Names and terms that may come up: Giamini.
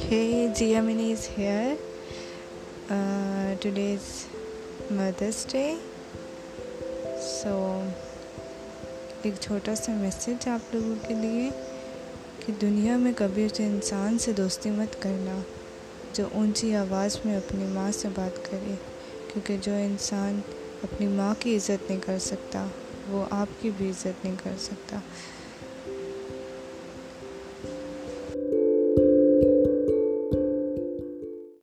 Hey, Giamini is here. Today is Mother's Day. So ایک چھوٹا سا میسج آپ لوگوں کے لیے کہ دنیا میں کبھی اس انسان سے دوستی مت کرنا جو اونچی آواز میں اپنی ماں سے بات کرے، کیونکہ جو انسان اپنی ماں کی عزت نہیں کر سکتا وہ آپ کی بھی عزت نہیں کر سکتا۔